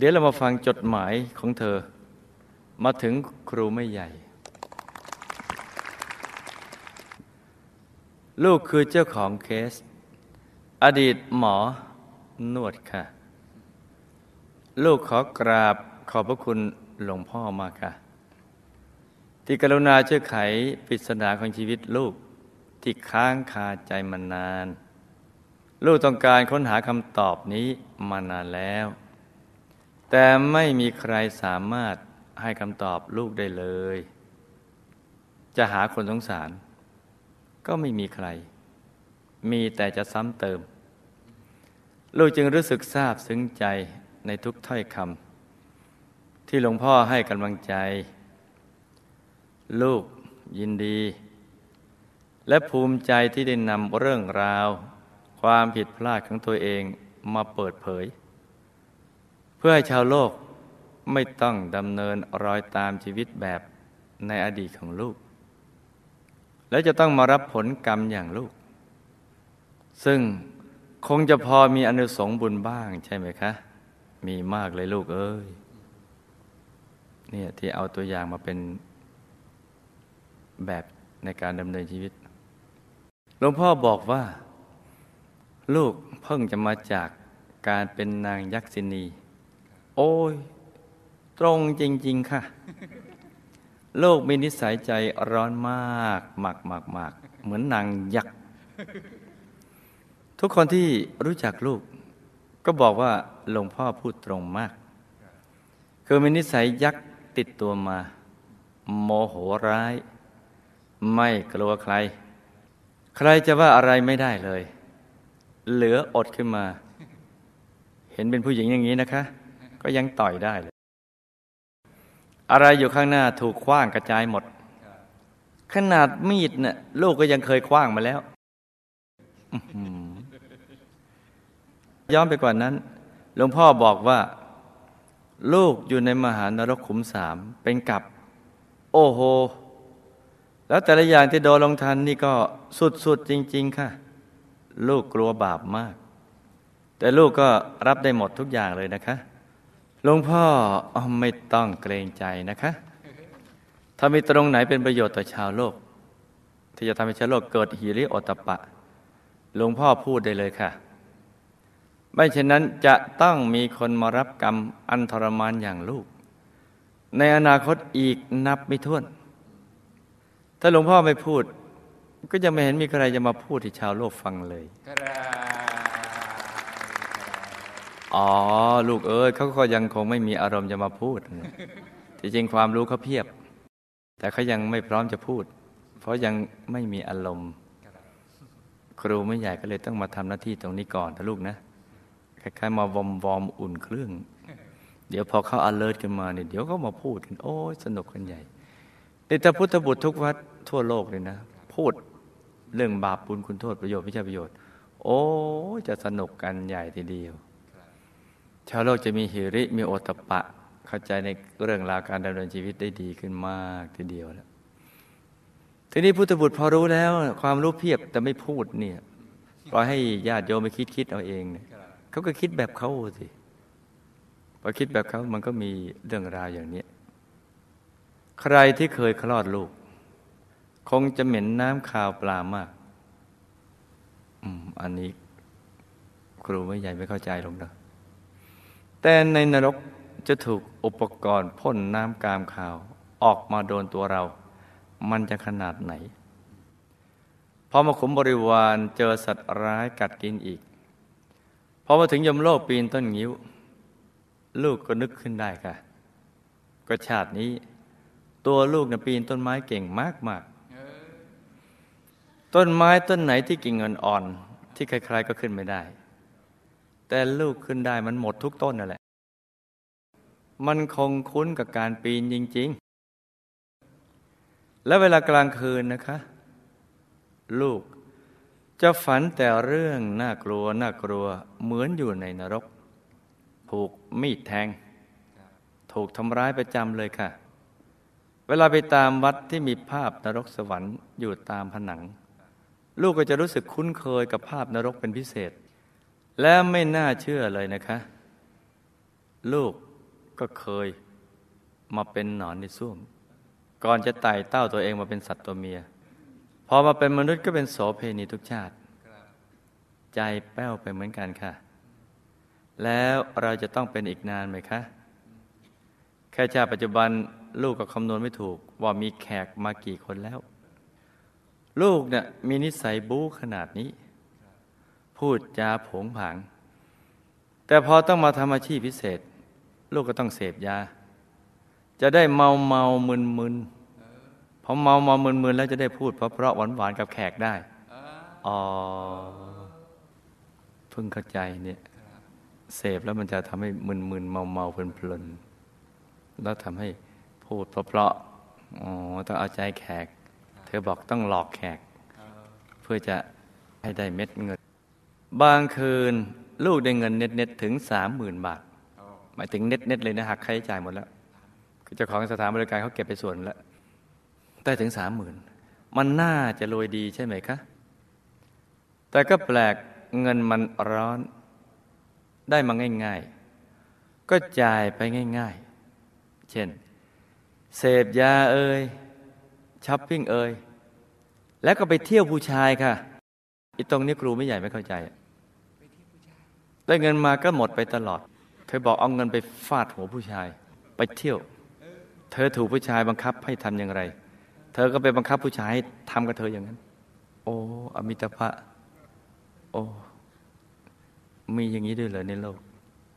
เดี๋ยวเรามาฟังจดหมายของเธอมาถึงครูไม่ใหญ่ลูกคือเจ้าของเคสอดีตหมอนวดค่ะลูกขอกราบขอบพระคุณหลวงพ่อมากค่ะที่กรุณาช่วยไขปริศนาของชีวิตลูกที่ค้างคาใจมานานลูกต้องการค้นหาคำตอบนี้มานานแล้วแต่ไม่มีใครสามารถให้คำตอบลูกได้เลยจะหาคนสงสารก็ไม่มีใครมีแต่จะซ้ำเติมลูกจึงรู้สึกซาบซึ้งใจในทุกถ้อยคำที่หลวงพ่อให้กำลังใจลูกยินดีและภูมิใจที่ได้นำเรื่องราวความผิดพลาดของตัวเองมาเปิดเผยเพื่อให้ชาวโลกไม่ต้องดำเนินรอยตามชีวิตแบบในอดีตของลูกและจะต้องมารับผลกรรมอย่างลูกซึ่งคงจะพอมีอานิสงส์บุญบ้างใช่ไหมคะมีมากเลยลูกเอ้ยเนี่ยที่เอาตัวอย่างมาเป็นแบบในการดำเนินชีวิตหลวงพ่อบอกว่าลูกเพิ่งจะมาจากการเป็นนางยักษิณีโอ้ยตรงจริงๆค่ะลูกมีนิสัยใจร้อนมากมากเหมือนนางยักษ์ทุกคนที่รู้จักลูกก็บอกว่าหลวงพ่อพูดตรงมากคือมีนิสัยยักษ์ติดตัวมาโมโหร้ายไม่กลัวใครใครจะว่าอะไรไม่ได้เลยเหลืออดขึ้นมาเห็นเป็นผู้หญิงอย่างนี้นะคะก็ยังต่อยได้เลยอะไรอยู่ข้างหน้าถูกขว้างกระจายหมดขนาดมีดเนี่ยลูกก็ยังเคยขว้างมาแล้วย้อนไปกว่านั้นหลวงพ่อบอกว่าลูกอยู่ในมหานรกขุมสามเป็นกับโอ้โหแล้วแต่ละอย่างที่โดนลงทันนี่ก็สุดๆจริงๆค่ะลูกกลัวบาปมากแต่ลูกก็รับได้หมดทุกอย่างเลยนะคะหลวงพ่อไม่ต้องเกรงใจนะคะถ้ามีตรงไหนเป็นประโยชน์ต่อชาวโลกที่จะทำให้ชาวโลกเกิดหิริโอตตัปปะหลวงพ่อพูดได้เลยค่ะไม่เช่นนั้นจะต้องมีคนมารับกรรมอันทรมานอย่างลูกในอนาคตอีกนับไม่ถ้วนถ้าหลวงพ่อไม่พูดก็ยังไม่เห็นมีใครจะมาพูดให้ชาวโลกฟังเลยอ๋อลูกเอ๋ยเขาก็ยังคงไม่มีอารมณ์จะมาพูดที่จริงความรู้เขาเพียบแต่เขายังไม่พร้อมจะพูดเพราะยังไม่มีอารมณ์ครูไม่ใหญ่ก็เลยต้องมาทำหน้าที่ตรงนี้ก่อนนะลูกนะคล้ายๆมาวอมอุ่นเครื่องเดี๋ยวพอเขาalertกันมาเนี่ยเดี๋ยวก็มาพูดกันโอ้ยสนุกกันใหญ่ในพระพุทธบุตรทุกวัดทั่วโลกเลยนะพูดเรื่องบาปบุญคุณโทษประโยชน์ไม่ใช่ประโยชน์โอ้ยจะสนุกกันใหญ่ทีเดียวชาวโลกจะมีหิริมีโอตตัปปะเข้าใจในเรื่องราวการดำเนินชีวิตได้ดีขึ้นมากทีเดียวแล้วทีนี้พุทธบุตรพอรู้แล้วความรู้เพียบแต่ไม่พูดเนี่ยปล่อยให้ญาติโยมไปคิดเอาเองเนี่ยเขาก็คิดแบบเขาสิพอคิดแบบเขามันก็มีเรื่องราวอย่างนี้ใครที่เคยคลอดลูกคงจะเหม็นน้ำคาวปลามากอันนี้ครูไม่ใหญ่ไม่เข้าใจหรอกนะแต่ในนรกจะถูกอุปกรณ์พ่นน้ำกามคาวออกมาโดนตัวเรามันจะขนาดไหนพอมาขุมบริวารเจอสัตว์ร้ายกัดกินอีกพอมาถึงยมโลกปีนต้นงิ้วลูกก็นึกขึ้นได้ค่ะก็ชาตินี้ตัวลูกน่ะปีนต้นไม้เก่งมากๆต้นไม้ต้นไหนที่กิ่งอ่อนๆที่ใครๆก็ขึ้นไม่ได้แต่ลูกขึ้นได้มันหมดทุกต้นนั่นแหละมันคงคุ้นกับการปีนจริงๆและเวลากลางคืนนะคะลูกจะฝันแต่เรื่องน่ากลัวเหมือนอยู่ในนรกถูกมีดแทงถูกทำร้ายประจำเลยค่ะเวลาไปตามวัดที่มีภาพนรกสวรรค์อยู่ตามผนังลูกก็จะรู้สึกคุ้นเคยกับภาพนรกเป็นพิเศษและไม่น่าเชื่อเลยนะคะลูก ก็เคยมาเป็นหนอนในส้วมก่อนจะไต่เต้าตัวเองมาเป็นสัตว์ตัวเมียพอมาเป็นมนุษย์ก็เป็นโสเภณีทุกชาติใจแป้วไปเหมือนกันค่ะแล้วเราจะต้องเป็นอีกนานไหมคะแค่ชาติปัจจุบันลูกก็คำนวณไม่ถูกว่ามีแขกมากี่คนแล้วลูกเนี่ยมีนิสัยบู๊ขนาดนี้พูดจาโผงผางแต่พอต้องมาทำอาชีพพิเศษลูกก็ต้องเสพยาจะได้เมามึนพอเมามึนแล้วจะได้พูดเพราะหวานกับแขกได้อ๋อเพิ่งเข้าใจเนี่ยเสพแล้วมันจะทำให้มึนเมาเพลินแล้วทำให้พูดเพราะอ๋อต้องเอาใจแขกเธอบอกต้องหลอกแขกเพื่อจะให้ได้เม็ดเงินบางคืนลูกได้เงินเน็ตถึง 30,000 บาทหมายถึงเน็ตเลยนะหักค่าใช้จ่ายหมดแล้วคือเจ้าของสถานบริการเขาเก็บไปส่วนแล้วได้ถึง 30,000 มันน่าจะรวยดีใช่ไหมคะแต่ก็แปลกเงินมันร้อนได้มาง่ายๆก็จ่ายไปง่ายๆเช่นเสพยาเอ่ยช้อปปิ้งเอ่ยแล้วก็ไปเที่ยวผู้ชายค่ะอีตรงนี้ครูไม่ใหญ่ไม่เข้าใจได้เงินมาก็หมดไปตลอดเธอบอกเอาเงินไปฟาดหัวผู้ชายไปเที่ยวเธอถูกผู้ชายบังคับให้ทำอย่างไรเธอก็ไปบังคับผู้ชายทำกับเธออย่างนั้นโอ้อมิตภะโอ้มีอย่างนี้ด้วยเหรอในโลก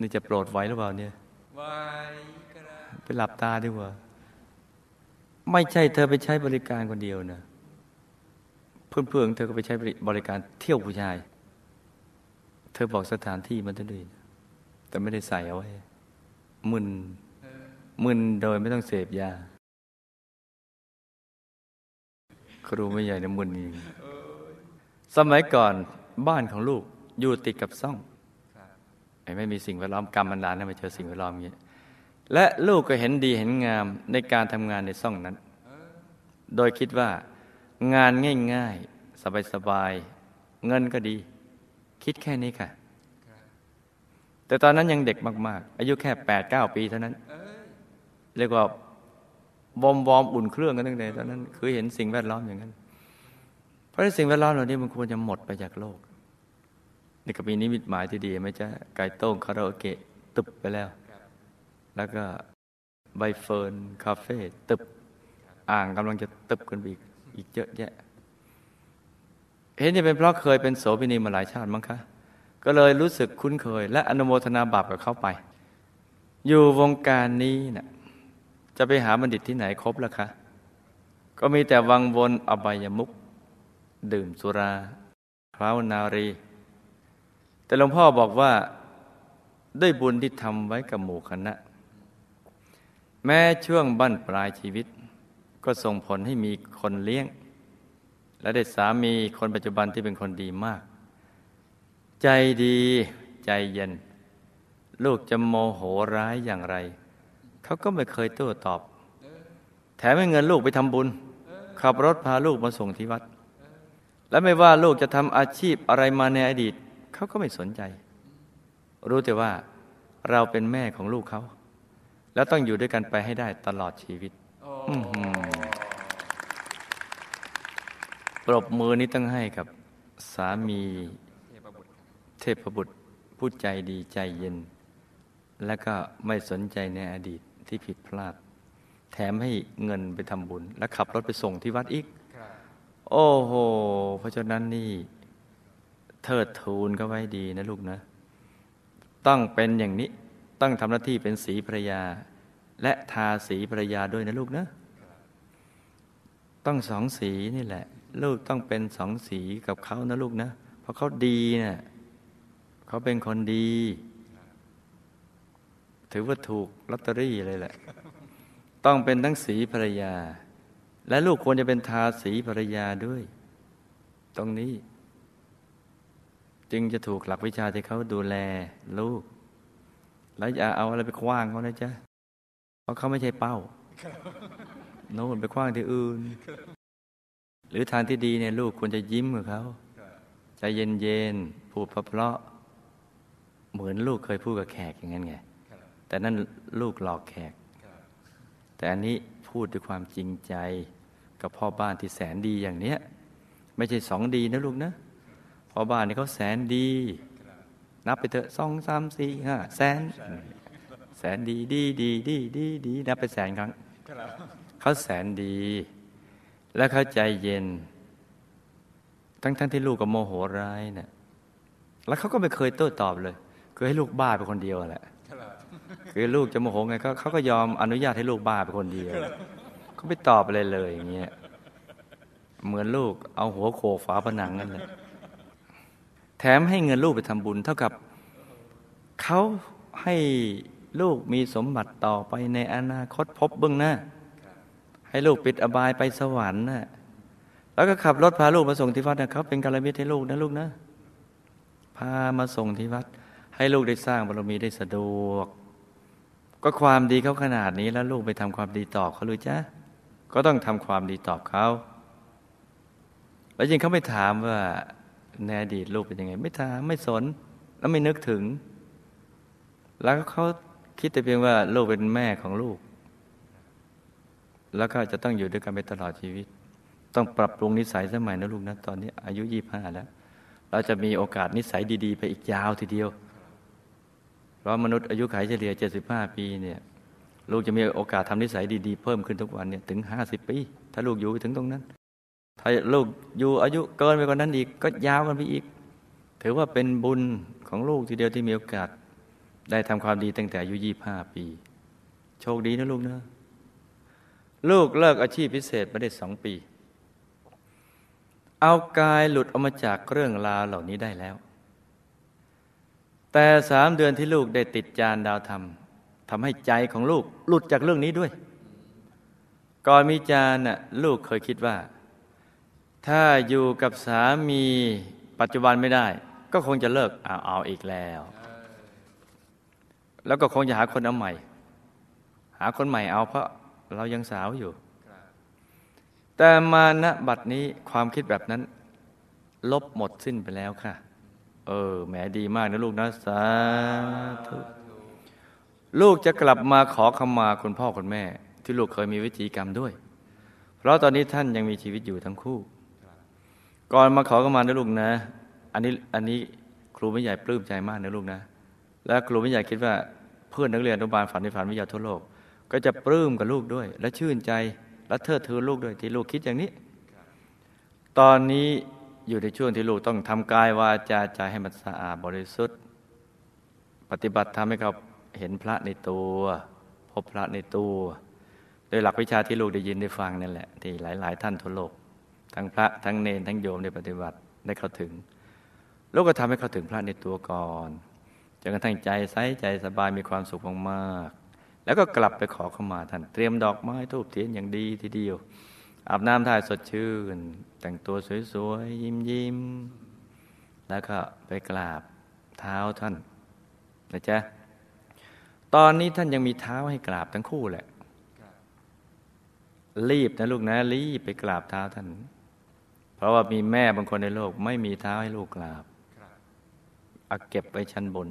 นี่จะโปรดไว้หรือเปล่าเนี่ยไว้ก็ได้ไปหลับตาดีกว่าไม่ใช่เธอไปใช้บริการคนเดียวนะเพื่อนๆเธอก็ไปใช้บริการเที่ยวผู้ชายเธอบอกสถานที่มันด้วยแต่ไม่ได้ใส่เอาไว้มึนโดยไม่ต้องเสพยาครูไม่ใหญ่นะมึนเองสมัยก่อนบ้านของลูกอยู่ติดกับซ่องไม่มีสิ่งแวดล้อมกรรมมันดาลให้มาเจอสิ่งแวดล้อมอย่างนี้และลูกก็เห็นดีเห็นงามในการทำงานในซ่องนั้นโดยคิดว่างานง่ายๆสบายเงินก็ดีคิดแค่นี้ค่ะแต่ตอนนั้นยังเด็กมากๆอายุแค่ 8-9 ปีเท่านั้นเรียกว่าวอมอุ่นเครื่องกันตั้งแต่ตอนนั้นคือเห็นสิ่งแวดล้อมอย่างนั้นเพราะในสิ่งแวดล้อมเหล่านี้มันควรจะหมดไปจากโลกนี่ก็มีนิมิตหมายที่ดีไหมจ๊ะไก่โต้งคาราโอเกะตึบไปแล้วแล้วก็ใบเฟิร์นคาเฟ่ตึบอ่างกำลังจะตึบกันไปอีกเยอะแยะเห็นจะเป็นเพราะเคยเป็นโสเภณีมาหลายชาติมั้งคะก็เลยรู้สึกคุ้นเคยและอนุโมทนาบาปกับเขาไปอยู่วงการนี้นะจะไปหาบัณฑิตที่ไหนครบล่ะคะก็มีแต่วังวนอบายมุขดื่มสุราเคล้านารีแต่หลวงพ่อบอกว่าด้วยบุญที่ทำไว้กับหมู่คณะแม้ช่วงบั้นปลายชีวิตก็ส่งผลให้มีคนเลี้ยงและได้สามีคนปัจจุบันที่เป็นคนดีมากใจดีใจเย็นลูกจะโมโหร้ายอย่างไรเขาก็ไม่เคยโต้ตอบแถมให้เงินลูกไปทำบุญขับรถพาลูกมาส่งที่วัดและไม่ว่าลูกจะทำอาชีพอะไรมาในอดีตเขาก็ไม่สนใจรู้แต่ว่าเราเป็นแม่ของลูกเขาแล้วต้องอยู่ด้วยกันไปให้ได้ตลอดชีวิตปรบมือนี้ต้องให้กับสามีเทพบุตรผู้ใจดีใจเย็นและก็ไม่สนใจในอดีตที่ผิดพลาดแถมให้เงินไปทำบุญและขับรถไปส่งที่วัดอีกโอ้โหเพราะฉะนั้นนี่เทิดทูนก็ไว้ดีนะลูกนะต้องเป็นอย่างนี้ต้องทำหน้าที่เป็นศรีภรรยาและทาสีภรรยาด้วยนะลูกนะต้องสองสีนี่แหละลูกต้องเป็นสองสีกับเขานะลูกนะเพราะเขาดีนะเขาเป็นคนดีถือว่าถูกลอตเตอรี่เลยแหละต้องเป็นทั้งสีภรรยาและลูกควรจะเป็นทาสีภรรยาด้วยตรงนี้จึงจะถูกหลักวิชาที่เขาดูแลลูกแล้วอย่าเอาอะไรไปขว้างเขานะจ๊ะเพราะเขาไม่ใช่เป้าโน่นไปขว้างที่อื่นหรือทางที่ดีเนี่ยลูกควรจะยิ้มกับเขาใจเย็นๆพูดเพราะเหมือนลูกเคยพูดกับแขกอย่างนั้นไงแต่ แต่นั่นลูกหลอกแขกแต่อันนี้พูดด้วยความจริงใจกับพ่อบ้านที่แสนดีอย่างเนี้ยไม่ใช่สองดีนะลูกนะพ่อบ้านนี่เขาแสนดีนับไปเถอะ2 3 4 5แสนแสนดีดีดีดีดีดีนับไปแสนครั้งเขาแสนดีและเขาใจเย็นทั้งที่ลูกก็โมโหร้ายเนี่ยแล้วเขาก็ไม่เคยโต้ตอบเลยคือให้ลูกบ้าไปคนเดียวแหละคือลูกจะโมโหไงเขาก็ยอมอนุญาตให้ลูกบ้าไปคนเดียวเขาไม่ตอบอะไรเลยอย่างเงี้ยเหมือนลูกเอาหัวโขกฝาผนังนั่นแหละแถมให้เงินลูกไปทำบุญเท่ากับเขาให้ลูกมีสมบัติต่อไปในอนาคตพบเบื้องหน้าให้ลูกปิดอบายไปสวรรค์น่ะแล้วก็ขับรถพาลูกมาส่งที่วัดนะเขาเป็นกัลยาณมิตรให้ลูกนะลูกนะพามาส่งที่วัดให้ลูกได้สร้างบารมีได้สะดวกก็ความดีเขาขนาดนี้แล้วลูกไปทำความดีตอบเขาหรือจ๊ะก็ต้องทำความดีตอบเขาแล้วจริงเขาไม่ถามว่าในอดีตลูกเป็นยังไงไม่ถามไม่สนแล้วไม่นึกถึงแล้วเขาคิดแต่เพียงว่าลูกเป็นแม่ของลูกแล้วก็จะต้องอยู่ด้วยกันไปตลอดชีวิตต้องปรับปรุงนิสัยสมัยนะลูกนะตอนนี้อายุ25แล้วเราจะมีโอกาสนิสัยดีๆไปอีกยาวทีเดียวเพราะมนุษย์อายุขัยเฉลี่ย75ปีเนี่ยลูกจะมีโอกาสทำนิสัยดีๆเพิ่มขึ้นทุกวันเนี่ยถึง50ปีถ้าลูกอยู่ถึงตรงนั้นถ้าลูกอยู่อายุเกินไปกว่านั้นอีกก็ยาวกันไปอีกถือว่าเป็นบุญของลูกทีเดียวที่มีโอกาสได้ทำความดีตั้งแต่อายุ25ปีโชคดีนะลูกนะลูกเลิกอาชีพพิเศษมาได้2ปีเอากายหลุดออกมาจากเรื่องราวเหล่านี้ได้แล้วแต่3 เดือนที่ลูกได้ติดจานดาวธรรมทำให้ใจของลูกหลุดจากเรื่องนี้ด้วยก่อนมีจานน่ะลูกเคยคิดว่าถ้าอยู่กับสามีปัจจุบันไม่ได้ก็คงจะเลิกเอาอีกแล้วแล้วก็คงจะหาคนเอาใหม่หาคนใหม่เอาเพราะเรายังสาวอยู่แต่มาณบัดนี้ความคิดแบบนั้นลบหมดสิ้นไปแล้วค่ะแหมดีมากนะลูกนะสาธุลูกจะกลับมาขอขมาคุณพ่อคุณแม่ที่ลูกเคยมีวิจิกรรมด้วยเพราะตอนนี้ท่านยังมีชีวิตอยู่ทั้งคู่ก่อนมาขอขมานะลูกนะอันนี้ครูไม่ใหญ่ปลื้มใจมากนะลูกนะและครูไม่ใหญ่คิดว่าเพื่อนนักเรียนอนุบาลฝันในฝันวิทยาทั่วโลกก็จะปลื้มกับลูกด้วยและชื่นใจและเทิดทูนลูกด้วยที่ลูกคิดอย่างนี้ตอนนี้อยู่ในช่วงที่ลูกต้องทำกายวาจาใจให้มันสะอาดบริสุทธิ์ปฏิบัติทำให้เขาเห็นพระในตัวพบพระในตัวโดยหลักวิชาที่ลูกได้ยินได้ฟังนั่นแหละที่หลายๆท่านทั่วโลกทั้งพระทั้งเณรทั้งโยมได้ปฏิบัติได้เข้าถึงลูกก็ทำให้เขาถึงพระในตัวก่อนจนกระทั่งใจใสใจสบายมีความสุขมากๆแล้วก็กลับไปขอขมาท่านเตรียมดอกไม้ธูปเทียนอย่างดีทีเดียวอาบน้ำท่าสดชื่นแต่งตัวสวยๆยิ้มๆแล้วก็ไปกราบเท้าท่านนะจ๊ะตอนนี้ท่านยังมีเท้าให้กราบทั้งคู่แหละรีบนะลูกนะรีบไปกราบเท้าท่านเพราะว่ามีแม่บางคนในโลกไม่มีเท้าให้ลูกกราบเอาเก็บไว้ชั้นบน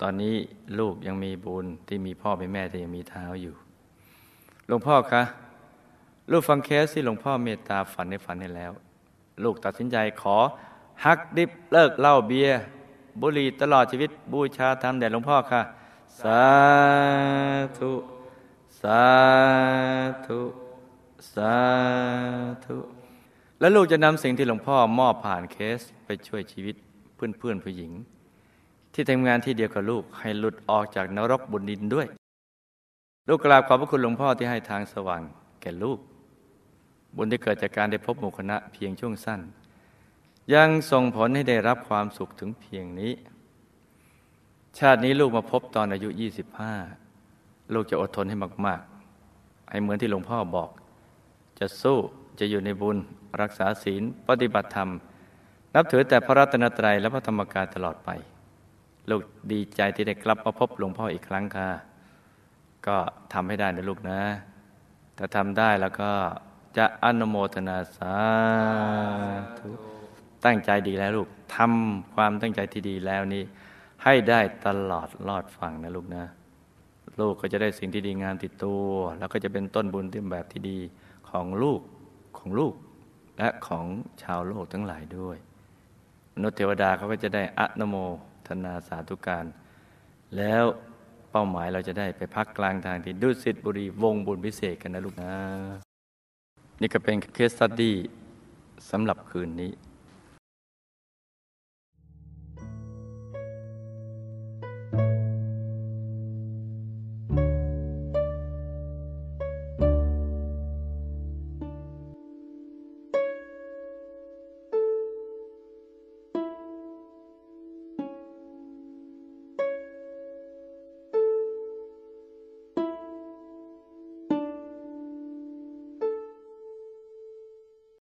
ตอนนี้ลูกยังมีบุญที่มีพ่อเป็นแม่แต่ยังมีเท้าอยู่หลวงพ่อคะลูกฟังเคสที่หลวงพ่อเมตตาฝันในฝันให้แล้วลูกตัดสินใจขอหักดิบเลิกเหล้าเบียร์บุหรี่ตลอดชีวิตบูชาธรรมแด่หลวงพ่อค่ะสาธุสาธุสาธุและลูกจะนำสิ่งที่หลวงพ่อมอบผ่านเคสไปช่วยชีวิตเพื่อนๆผู้หญิงที่ทำงานที่เดียวกับลูกให้หลุดออกจากนรกบนดินด้วยลูกกราบขอบพระคุณหลวงพ่อที่ให้ทางสว่างแก่ลูกบุญที่เกิดจากการได้พบหมู่คณะเพียงช่วงสั้นยังส่งผลให้ได้รับความสุขถึงเพียงนี้ชาตินี้ลูกมาพบตอนอายุ25ลูกจะอดทนให้มากๆให้เหมือนที่หลวงพ่อบอกจะสู้จะอยู่ในบุญรักษาศีลปฏิบัติธรรมนับถือแต่พระรัตนตรัยและพระธรรมกายตลอดไปลูกดีใจที่ได้กลับมาพบหลวงพ่ออีกครั้งค่ะก็ทำให้ได้นะลูกนะถ้าทำได้แล้วก็จะอนุโมทนาสาธุตั้งใจดีแล้วลูกทำความตั้งใจที่ดีแล้วนี้ให้ได้ตลอดรอดฝั่งนะลูกนะ ลูกก็จะได้สิ่งที่ดีงามติดตัวแล้วก็จะเป็นต้นบุญต้นแบบที่ดีของลูกและของชาวโลกทั้งหลายด้วยมนุษย์เทวดาเขาก็จะได้อะนะโมทนาสาธุการแล้วเป้าหมายเราจะได้ไปพักกลางทางที่ดุสิตบุรีวงบุญพิเศษกันนะลูกนะนี่ก็เป็นเคสสตั๊ดดี้สำหรับคืนนี้